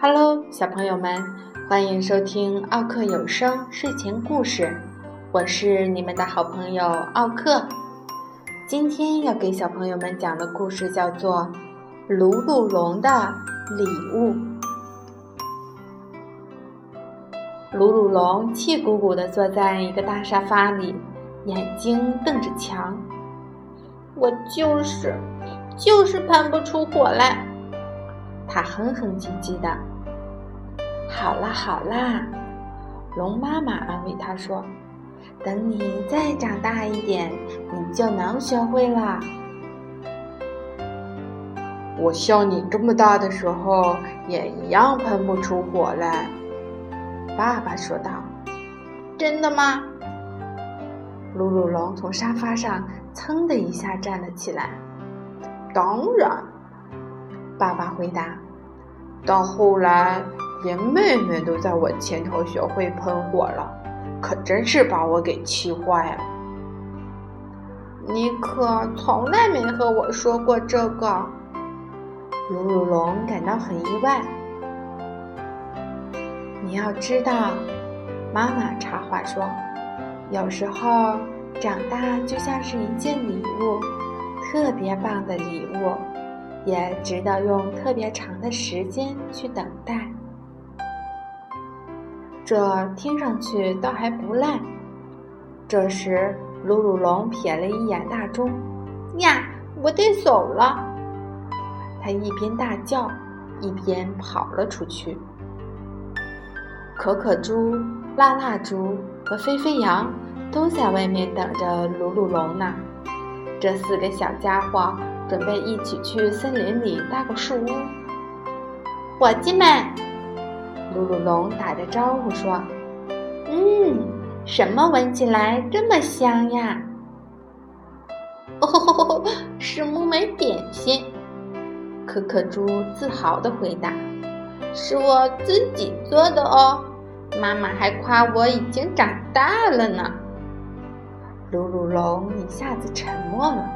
Hello， 小朋友们，欢迎收听奥克有声睡前故事，我是你们的好朋友奥克。今天要给小朋友们讲的故事叫做《卢鹿龙的礼物》。卢鹿龙气鼓鼓地坐在一个大沙发里，眼睛瞪着墙。我就是喷不出火来，他哼哼唧唧的。好啦，龙妈妈安慰他说，等你再长大一点，你就能学会了。我像你这么大的时候也一样喷不出火来，爸爸说道。真的吗？卢鹿龙从沙发上噌的一下站了起来。当然，爸爸回答，到后来连妹妹都在我前头学会喷火了，可真是把我给气坏了。你可从来没和我说过这个。卢鹿龙感到很意外。你要知道，妈妈插话说，有时候长大就像是一件礼物，特别棒的礼物，也值得用特别长的时间去等待。这听上去倒还不赖。这时卢鹿龙瞥了一眼大钟，呀，我得走了。他一边大叫一边跑了出去。可可猪、辣辣猪和飞飞羊都在外面等着卢鹿龙呢。这四个小家伙准备一起去森林里搭个树屋。伙计们，卢鹿龙打着招呼说，什么闻起来这么香呀？哦，是木莓点心。可可猪自豪地回答，是我自己做的哦，妈妈还夸我已经长大了呢。卢鹿龙一下子沉默了。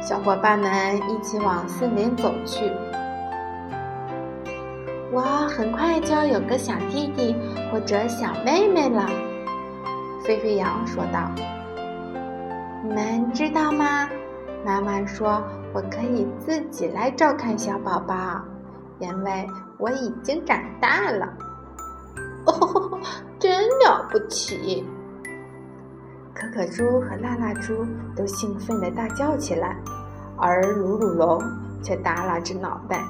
小伙伴们一起往森林走去。我很快就要有个小弟弟或者小妹妹了，飞飞羊说道。你们知道吗？妈妈说我可以自己来照看小宝宝，因为我已经长大了。哦，真了不起！可可猪和辣辣猪都兴奋地大叫起来，而卢鹿龙却耷拉着脑袋，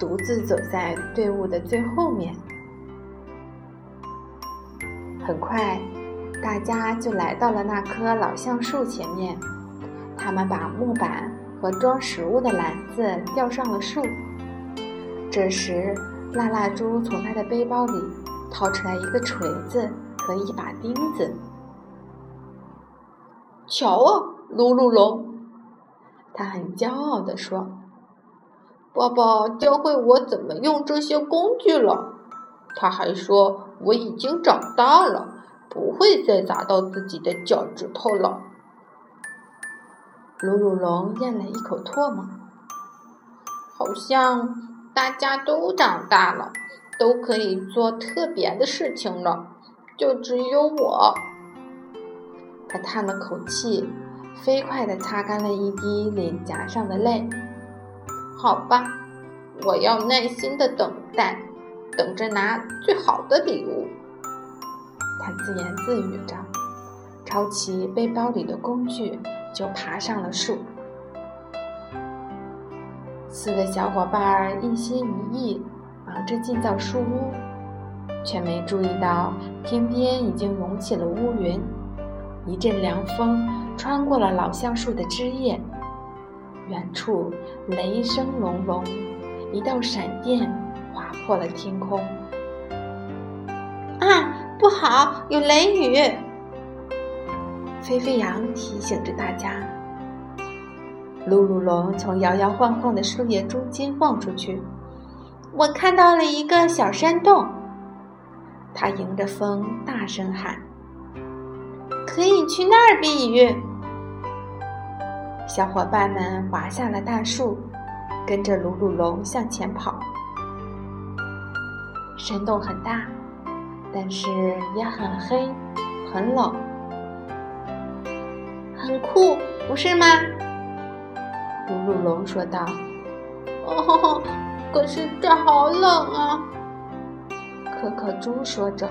独自走在队伍的最后面。很快，大家就来到了那棵老橡树前面，他们把木板和装食物的篮子吊上了树。这时，辣辣猪从他的背包里掏出来一个锤子和一把钉子。瞧啊，卢鹿龙，他很骄傲地说，爸爸教会我怎么用这些工具了。他还说我已经长大了，不会再砸到自己的脚趾头了。卢鹿龙咽了一口唾沫，好像大家都长大了，都可以做特别的事情了，就只有我。他叹了口气，飞快地擦干了一滴脸颊上的泪。好吧，我要耐心地等待，等着拿最好的礼物。他自言自语着，抄起背包里的工具就爬上了树。四个小伙伴一心一意忙着建造树屋，却没注意到天边已经涌起了乌云。一阵凉风穿过了老橡树的枝叶，远处雷声隆隆，一道闪电划破了天空。啊，不好，有雷雨！飞飞羊提醒着大家。卢鹿龙从摇摇晃晃的树叶中间望出去，我看到了一个小山洞。他迎着风大声喊，可以去那儿避雨。小伙伴们滑下了大树，跟着卢鹿龙向前跑。山洞很大，但是也很黑很冷，很酷，不是吗？鲁鲁龙说道。哦，可是这好冷啊，可可猪说着。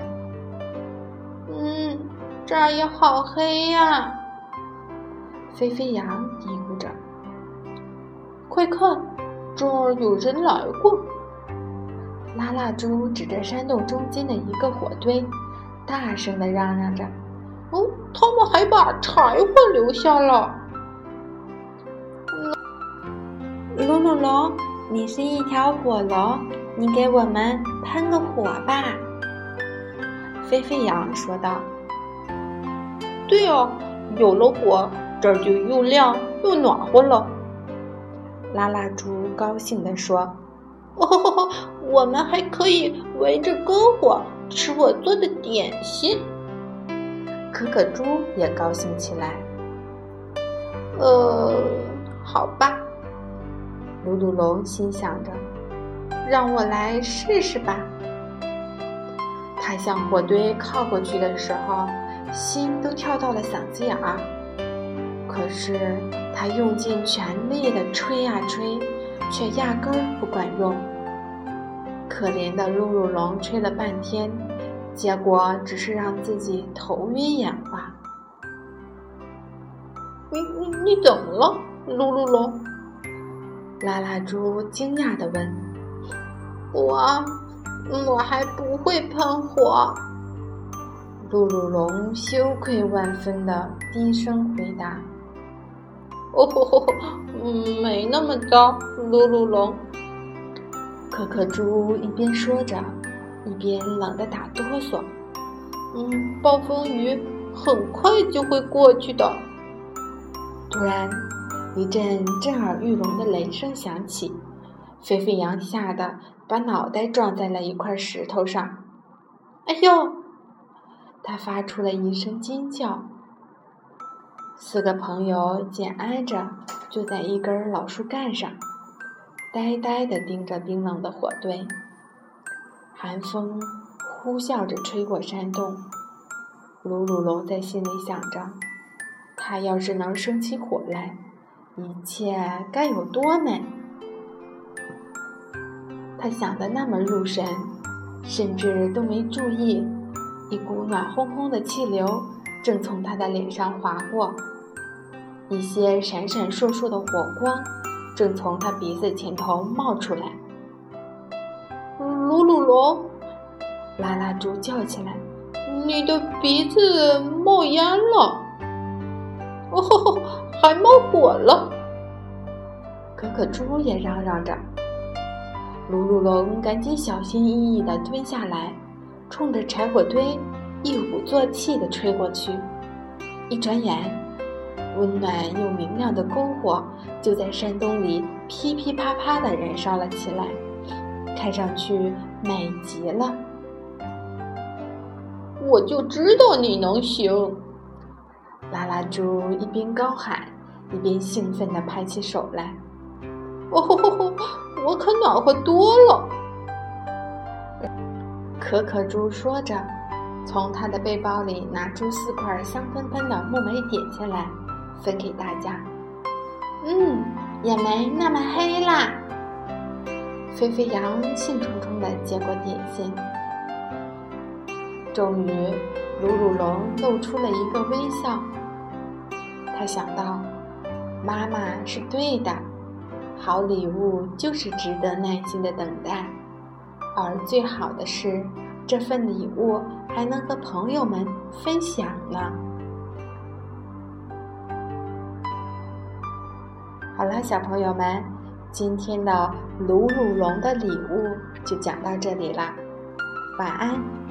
这儿也好黑呀，沸沸扬嘀咕着。快看，这儿有人来过。拉拉猪指着山洞中间的一个火堆，大声地嚷嚷着。哦，他们还把柴火留下了。鲁鲁龙，你是一条火龙，你给我们喷个火吧。沸沸扬说道。对哦，有了火，这儿就又亮又暖和了。拉拉猪高兴地说。哦，我们还可以围着篝火吃我做的点心。可可猪也高兴起来。好吧，鲁鲁龙心想着，让我来试试吧。他向火堆靠过去的时候，心都跳到了嗓子眼儿。可是他用尽全力的吹啊吹，却压根儿不管用。可怜的鲁鲁龙吹了半天，结果只是让自己头晕眼花。你怎么了，鲁鲁龙？拉拉猪惊讶地问。我还不会喷火。鲁鲁龙羞愧万分地低声回答。没那么糟，鲁鲁龙。可可猪一边说着，一边冷得打哆嗦。暴风雨很快就会过去的。突然，一阵震耳欲聋的雷声响起，沸沸扬吓得把脑袋撞在了一块石头上。哎呦！他发出了一声尖叫。四个朋友紧挨着坐在一根老树干上，呆呆地盯着冰冷的火堆。寒风呼啸着吹过山洞，鲁鲁龙在心里想着，他要是能生起火来，一切该有多美。他想得那么入神，甚至都没注意一股暖烘烘的气流正从他的脸上划过，一些闪闪烁烁的火光正从他鼻子前头冒出来。鲁鲁龙，拉拉猪叫起来，你的鼻子冒烟了。哦，还冒火了。可可猪也嚷嚷着。鲁鲁龙赶紧小心翼翼地蹲下来，冲着柴火堆一鼓作气地吹过去。一转眼，温暖又明亮的篝火就在山洞里噼噼啪啪地燃烧了起来，看上去美极了。我就知道你能行！拉拉猪一边高喊，一边兴奋地拍起手来。我可暖和多了！可可猪说着，从他的背包里拿出四块香喷喷的木莓点下来，分给大家。也没那么黑啦！沸沸扬兴冲冲地接过点心。终于，鲁鲁龙露出了一个微笑。他想到，妈妈是对的，好礼物就是值得耐心的等待，而最好的是，这份礼物还能和朋友们分享呢。好了，小朋友们，今天的鲁鲁龙的礼物就讲到这里啦，晚安。